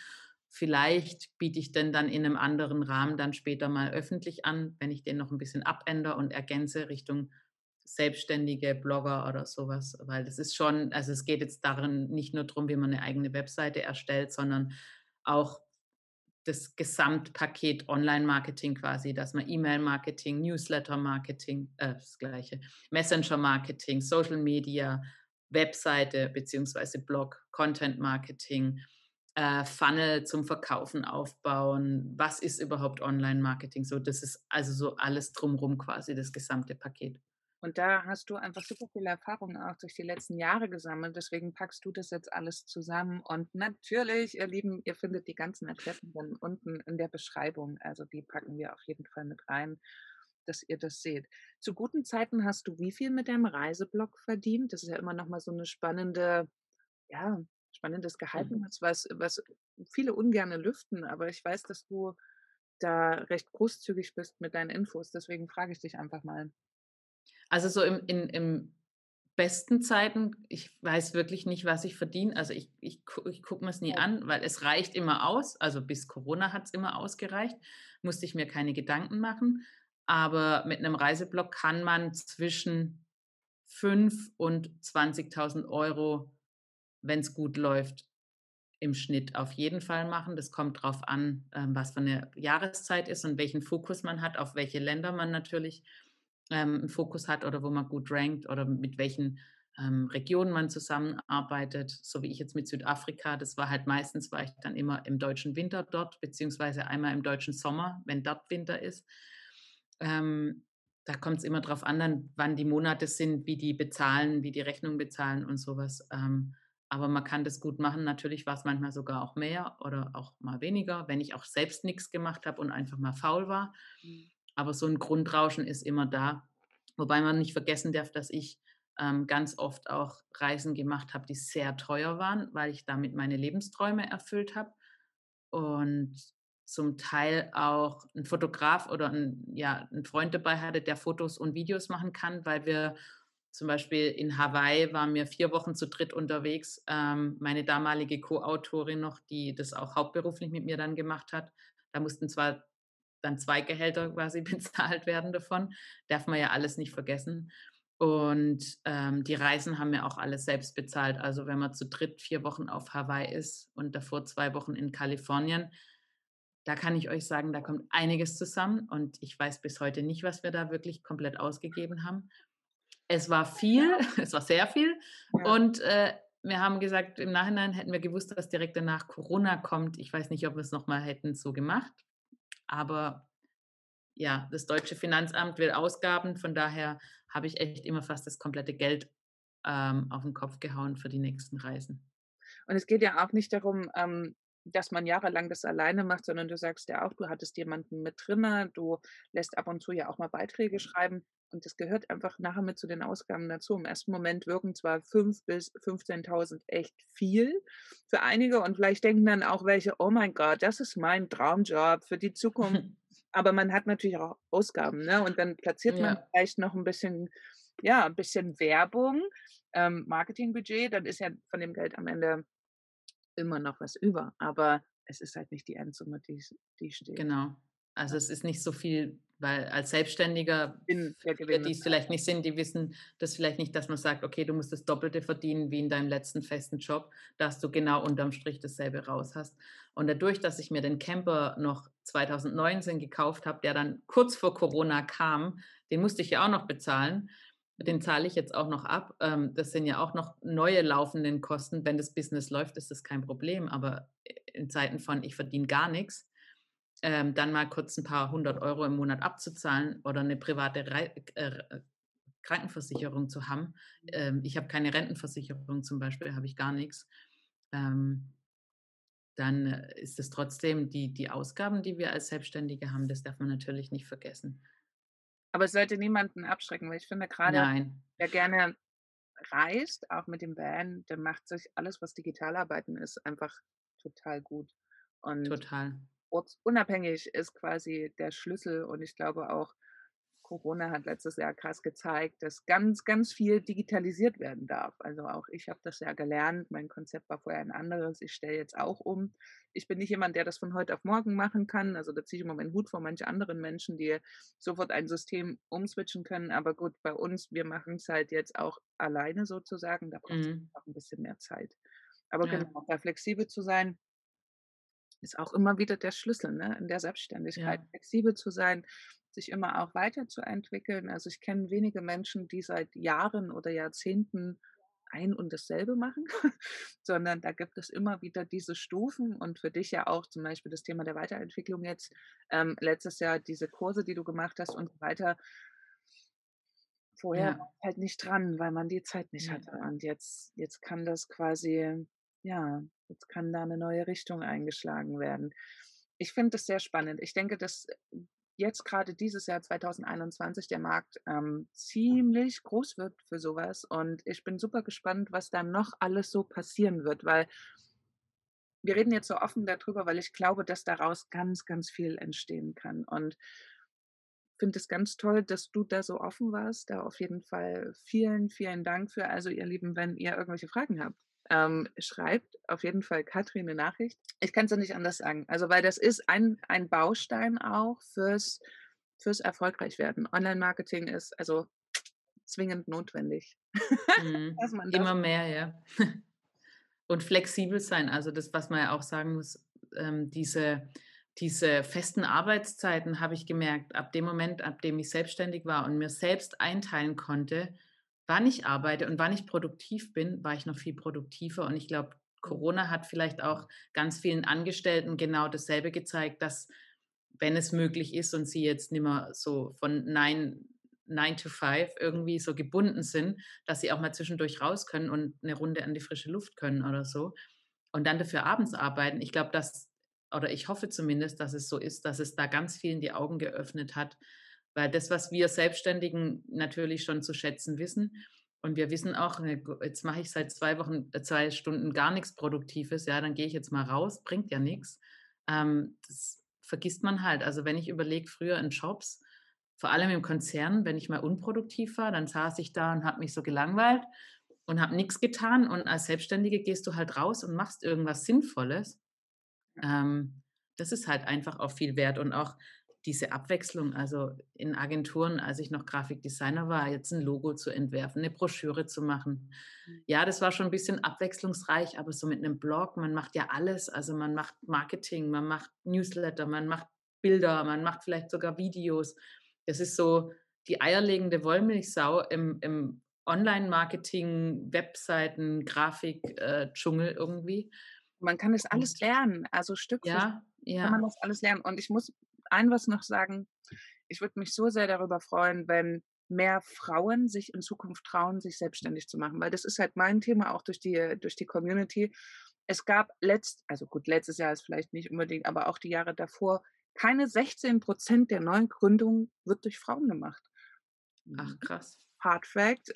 Vielleicht biete ich den dann in einem anderen Rahmen dann später mal öffentlich an, wenn ich den noch ein bisschen abändere und ergänze Richtung selbstständige Blogger oder sowas, weil das ist schon, also es geht jetzt darin nicht nur darum, wie man eine eigene Webseite erstellt, sondern auch das Gesamtpaket Online-Marketing quasi, dass man E-Mail-Marketing, Newsletter-Marketing, das Gleiche, Messenger-Marketing, Social Media, Webseite bzw. Blog, Content-Marketing, Funnel zum Verkaufen aufbauen, was ist überhaupt Online-Marketing? So, das ist also so alles drumherum quasi, das gesamte Paket. Und da hast du einfach super viel Erfahrung auch durch die letzten Jahre gesammelt, deswegen packst du das jetzt alles zusammen und natürlich, ihr Lieben, ihr findet die ganzen Adressen dann unten in der Beschreibung, also die packen wir auf jeden Fall mit rein, dass ihr das seht. Zu guten Zeiten hast du wie viel mit deinem Reiseblog verdient? Das ist ja immer nochmal so eine spannende, ja, spannendes Geheimnis, was viele ungerne lüften, aber ich weiß, dass du da recht großzügig bist mit deinen Infos, deswegen frage ich dich einfach mal. Also so im besten Zeiten, ich weiß wirklich nicht, was ich verdiene, also ich gucke mir es nie an, weil es reicht immer aus, also bis Corona hat es immer ausgereicht, musste ich mir keine Gedanken machen, aber mit einem Reiseblog kann man zwischen 5.000 und 20.000 Euro, wenn es gut läuft, im Schnitt auf jeden Fall machen. Das kommt drauf an, was für eine Jahreszeit ist und welchen Fokus man hat, auf welche Länder man natürlich einen Fokus hat oder wo man gut rankt oder mit welchen Regionen man zusammenarbeitet. So wie ich jetzt mit Südafrika, das war halt meistens, war ich dann immer im deutschen Winter dort, beziehungsweise einmal im deutschen Sommer, wenn dort Winter ist. Da kommt es immer drauf an, dann, wann die Monate sind, wie die bezahlen, wie die Rechnung bezahlen und sowas. Aber man kann das gut machen. Natürlich war es manchmal sogar auch mehr oder auch mal weniger, wenn ich auch selbst nichts gemacht habe und einfach mal faul war. Aber so ein Grundrauschen ist immer da. Wobei man nicht vergessen darf, dass ich ganz oft auch Reisen gemacht habe, die sehr teuer waren, weil ich damit meine Lebensträume erfüllt habe. Und zum Teil auch ein Fotograf oder ein Freund dabei hatte, der Fotos und Videos machen kann, weil wir zum Beispiel in Hawaii waren wir 4 Wochen zu dritt unterwegs. Meine damalige Co-Autorin noch, die das auch hauptberuflich mit mir dann gemacht hat. Da mussten zwar dann 2 Gehälter quasi bezahlt werden davon. Darf man ja alles nicht vergessen. Und die Reisen haben wir auch alles selbst bezahlt. Also wenn man zu dritt 4 Wochen auf Hawaii ist und davor 2 Wochen in Kalifornien, da kann ich euch sagen, da kommt einiges zusammen. Und ich weiß bis heute nicht, was wir da wirklich komplett ausgegeben haben. Es war viel, es war sehr viel, ja. Und wir haben gesagt, im Nachhinein hätten wir gewusst, dass direkt danach Corona kommt. Ich weiß nicht, ob wir es nochmal hätten so gemacht, aber ja, das deutsche Finanzamt will Ausgaben, von daher habe ich echt immer fast das komplette Geld auf den Kopf gehauen für die nächsten Reisen. Und es geht ja auch nicht darum, dass man jahrelang das alleine macht, sondern du sagst ja auch, du hattest jemanden mit drin, du lässt ab und zu ja auch mal Beiträge schreiben und das gehört einfach nachher mit zu den Ausgaben dazu. Im ersten Moment wirken zwar 5.000 bis 15.000 echt viel für einige und vielleicht denken dann auch welche, oh mein Gott, das ist mein Traumjob für die Zukunft, aber man hat natürlich auch Ausgaben, ne? Und dann platziert man vielleicht noch ein bisschen Werbung, Marketingbudget, dann ist ja von dem Geld am Ende immer noch was über, aber es ist halt nicht die Endsumme, die steht. Genau, also es ist nicht so viel Weil als Selbstständiger, die es vielleicht nicht sind, die wissen das vielleicht nicht, dass man sagt, okay, du musst das Doppelte verdienen wie in deinem letzten festen Job, dass du genau unterm Strich dasselbe raus hast. Und dadurch, dass ich mir den Camper noch 2019 gekauft habe, der dann kurz vor Corona kam, den musste ich ja auch noch bezahlen, den zahle ich jetzt auch noch ab. Das sind ja auch noch neue laufenden Kosten. Wenn das Business läuft, ist das kein Problem, aber in Zeiten von ich verdiene gar nichts, dann mal kurz ein paar 100 Euro im Monat abzuzahlen oder eine private Krankenversicherung zu haben. Ich habe keine Rentenversicherung zum Beispiel, habe ich gar nichts. Dann ist es trotzdem die Ausgaben, die wir als Selbstständige haben, das darf man natürlich nicht vergessen. Aber es sollte niemanden abschrecken, weil ich finde gerade, wer gerne reist, auch mit dem Van, der macht sich alles, was Digitalarbeiten ist, einfach total gut. Und total. Ortsunabhängig ist quasi der Schlüssel und ich glaube auch, Corona hat letztes Jahr krass gezeigt, dass ganz, ganz viel digitalisiert werden darf. Also auch ich habe das ja gelernt, mein Konzept war vorher ein anderes, ich stelle jetzt auch um. Ich bin nicht jemand, der das von heute auf morgen machen kann, also da ziehe ich immer meinen Hut vor manchen anderen Menschen, die sofort ein System umswitchen können, aber gut, bei uns, wir machen es halt jetzt auch alleine sozusagen, da braucht es auch ein bisschen mehr Zeit. Aber genau, da flexibel zu sein, ist auch immer wieder der Schlüssel, ne? In der Selbstständigkeit, flexibel zu sein, sich immer auch weiterzuentwickeln. Also ich kenne wenige Menschen, die seit Jahren oder Jahrzehnten ein und dasselbe machen, sondern da gibt es immer wieder diese Stufen und für dich ja auch zum Beispiel das Thema der Weiterentwicklung jetzt, letztes Jahr diese Kurse, die du gemacht hast und so weiter, vorher halt nicht dran, weil man die Zeit nicht hatte und jetzt kann das quasi... Ja, jetzt kann da eine neue Richtung eingeschlagen werden. Ich finde das sehr spannend. Ich denke, dass jetzt gerade dieses Jahr 2021 der Markt ziemlich groß wird für sowas. Und ich bin super gespannt, was da noch alles so passieren wird, weil wir reden jetzt so offen darüber, weil ich glaube, dass daraus ganz, ganz viel entstehen kann. Und ich finde es ganz toll, dass du da so offen warst. Da auf jeden Fall vielen, vielen Dank für. Also ihr Lieben, wenn ihr irgendwelche Fragen habt, schreibt auf jeden Fall Katrin eine Nachricht. Ich kann es ja nicht anders sagen. Also, weil das ist ein Baustein auch fürs Erfolgreichwerden. Online-Marketing ist also zwingend notwendig. Immer mehr, ja. Und flexibel sein. Also das, was man ja auch sagen muss, diese festen Arbeitszeiten habe ich gemerkt, ab dem Moment, ab dem ich selbstständig war und mir selbst einteilen konnte, wann ich arbeite und wann ich produktiv bin, war ich noch viel produktiver. Und ich glaube, Corona hat vielleicht auch ganz vielen Angestellten genau dasselbe gezeigt, dass, wenn es möglich ist und sie jetzt nicht mehr so von 9 to 5 irgendwie so gebunden sind, dass sie auch mal zwischendurch raus können und eine Runde an die frische Luft können oder so. Und dann dafür abends arbeiten. Ich glaube, ich hoffe zumindest, dass es so ist, dass es da ganz vielen die Augen geöffnet hat, weil das, was wir Selbstständigen natürlich schon zu schätzen wissen, und wir wissen auch, jetzt mache ich seit 2 Stunden gar nichts Produktives, ja, dann gehe ich jetzt mal raus, bringt ja nichts. Das vergisst man halt. Also wenn ich überlege, früher in Jobs, vor allem im Konzern, wenn ich mal unproduktiv war, dann saß ich da und habe mich so gelangweilt und habe nichts getan. Und als Selbstständige gehst du halt raus und machst irgendwas Sinnvolles. Das ist halt einfach auch viel wert und auch diese Abwechslung, also in Agenturen, als ich noch Grafikdesigner war, jetzt ein Logo zu entwerfen, eine Broschüre zu machen. Ja, das war schon ein bisschen abwechslungsreich, aber so mit einem Blog, man macht ja alles, also man macht Marketing, man macht Newsletter, man macht Bilder, man macht vielleicht sogar Videos. Das ist so die eierlegende Wollmilchsau im Online-Marketing, Webseiten, Grafik-Dschungel irgendwie. Man kann das alles lernen, also Stück für Stück kann man das alles lernen. Und ich muss was noch sagen, ich würde mich so sehr darüber freuen, wenn mehr Frauen sich in Zukunft trauen, sich selbstständig zu machen, weil das ist halt mein Thema, auch durch die Community. Es gab letztes Jahr ist vielleicht nicht unbedingt, aber auch die Jahre davor, keine 16% der neuen Gründungen wird durch Frauen gemacht. Ach, krass. Hard Fact.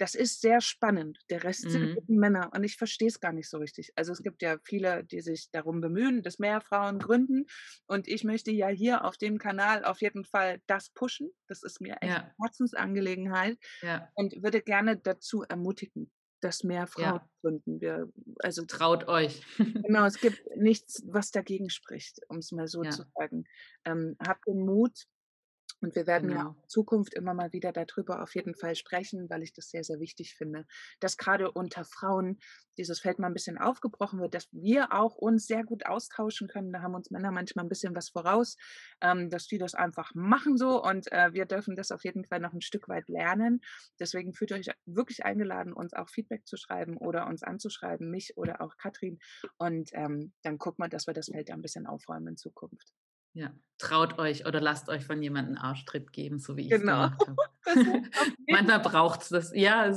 Das ist sehr spannend. Der Rest sind Männer und ich verstehe es gar nicht so richtig. Also es gibt ja viele, die sich darum bemühen, dass mehr Frauen gründen und ich möchte ja hier auf dem Kanal auf jeden Fall das pushen. Das ist mir echt eine Herzensangelegenheit und würde gerne dazu ermutigen, dass mehr Frauen gründen. Also traut euch. Genau, es gibt nichts, was dagegen spricht, um es mal so zu sagen. Habt den Mut, Und wir werden ja in Zukunft immer mal wieder darüber auf jeden Fall sprechen, weil ich das sehr, sehr wichtig finde, dass gerade unter Frauen dieses Feld mal ein bisschen aufgebrochen wird, dass wir auch uns sehr gut austauschen können. Da haben uns Männer manchmal ein bisschen was voraus, dass die das einfach machen so. Und wir dürfen das auf jeden Fall noch ein Stück weit lernen. Deswegen fühlt euch wirklich eingeladen, uns auch Feedback zu schreiben oder uns anzuschreiben, mich oder auch Katrin. Und dann gucken wir, dass wir das Feld ein bisschen aufräumen in Zukunft. Ja, traut euch oder lasst euch von jemandem einen Arschtritt geben, so wie ich es gemacht habe. Manchmal braucht es das. Ja,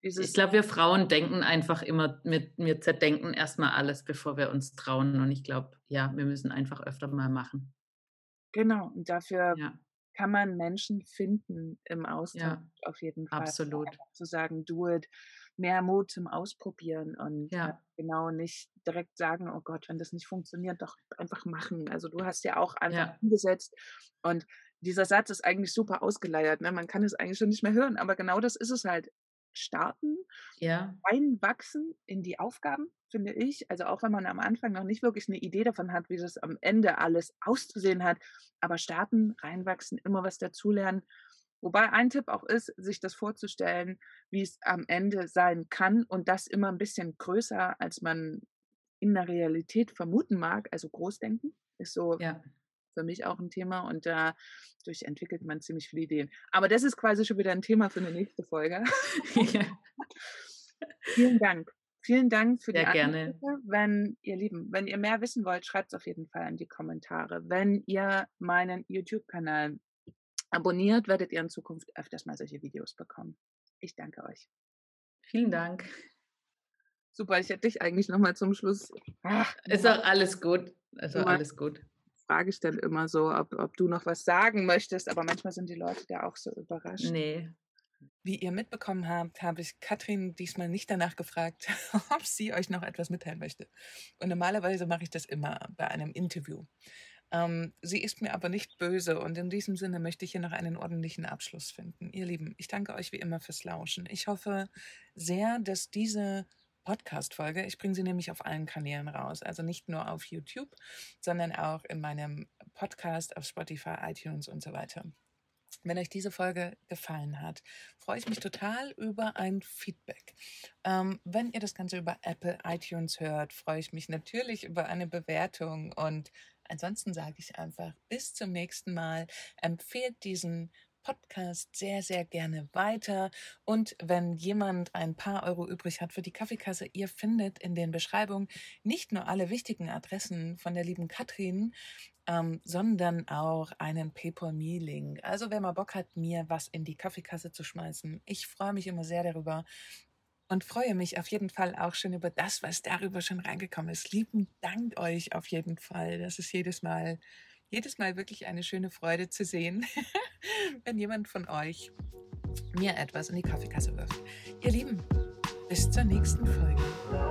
ich glaube, wir Frauen denken einfach immer, wir zerdenken erstmal alles, bevor wir uns trauen. Und ich glaube, ja, wir müssen einfach öfter mal machen. Genau, und dafür kann man Menschen finden im Austausch auf jeden Fall. Absolut. Zu sagen, do it. Mehr Mut zum Ausprobieren und genau nicht direkt sagen, oh Gott, wenn das nicht funktioniert, doch einfach machen. Also du hast ja auch einfach umgesetzt und dieser Satz ist eigentlich super ausgeleiert, ne? Man kann es eigentlich schon nicht mehr hören, aber genau das ist es halt. Starten, reinwachsen in die Aufgaben, finde ich. Also auch wenn man am Anfang noch nicht wirklich eine Idee davon hat, wie das am Ende alles auszusehen hat, aber starten, reinwachsen, immer was dazulernen. Wobei ein Tipp auch ist, sich das vorzustellen, wie es am Ende sein kann und das immer ein bisschen größer, als man in der Realität vermuten mag. Also Großdenken ist so für mich auch ein Thema und dadurch entwickelt man ziemlich viele Ideen. Aber das ist quasi schon wieder ein Thema für eine nächste Folge. Ja. Vielen Dank. Vielen Dank für die Antworten. Wenn ihr Lieben, wenn ihr mehr wissen wollt, schreibt es auf jeden Fall in die Kommentare. Wenn ihr meinen YouTube-Kanal abonniert, werdet ihr in Zukunft öfters mal solche Videos bekommen. Ich danke euch. Vielen Dank. Super, ich hätte dich eigentlich nochmal zum Schluss. Ist auch alles gut. Also alles gut. Frage ich dann immer so, ob du noch was sagen möchtest, aber manchmal sind die Leute da auch so überrascht. Nee. Wie ihr mitbekommen habt, habe ich Katrin diesmal nicht danach gefragt, ob sie euch noch etwas mitteilen möchte. Und normalerweise mache ich das immer bei einem Interview. Sie ist mir aber nicht böse und in diesem Sinne möchte ich hier noch einen ordentlichen Abschluss finden. Ihr Lieben, ich danke euch wie immer fürs Lauschen. Ich hoffe sehr, dass diese Podcast-Folge, ich bringe sie nämlich auf allen Kanälen raus, also nicht nur auf YouTube, sondern auch in meinem Podcast auf Spotify, iTunes und so weiter. Wenn euch diese Folge gefallen hat, freue ich mich total über ein Feedback. Wenn ihr das Ganze über Apple, iTunes hört, freue ich mich natürlich über eine Bewertung und ansonsten sage ich einfach, bis zum nächsten Mal. Empfehlt diesen Podcast sehr, sehr gerne weiter. Und wenn jemand ein paar Euro übrig hat für die Kaffeekasse, ihr findet in den Beschreibungen nicht nur alle wichtigen Adressen von der lieben Katrin, sondern auch einen PayPal-Me-Link. Also wer mal Bock hat, mir was in die Kaffeekasse zu schmeißen. Ich freue mich immer sehr darüber. Und freue mich auf jeden Fall auch schon über das, was darüber schon reingekommen ist. Lieben Dank euch auf jeden Fall. Das ist jedes Mal wirklich eine schöne Freude zu sehen, wenn jemand von euch mir etwas in die Kaffeekasse wirft. Ihr Lieben, bis zur nächsten Folge.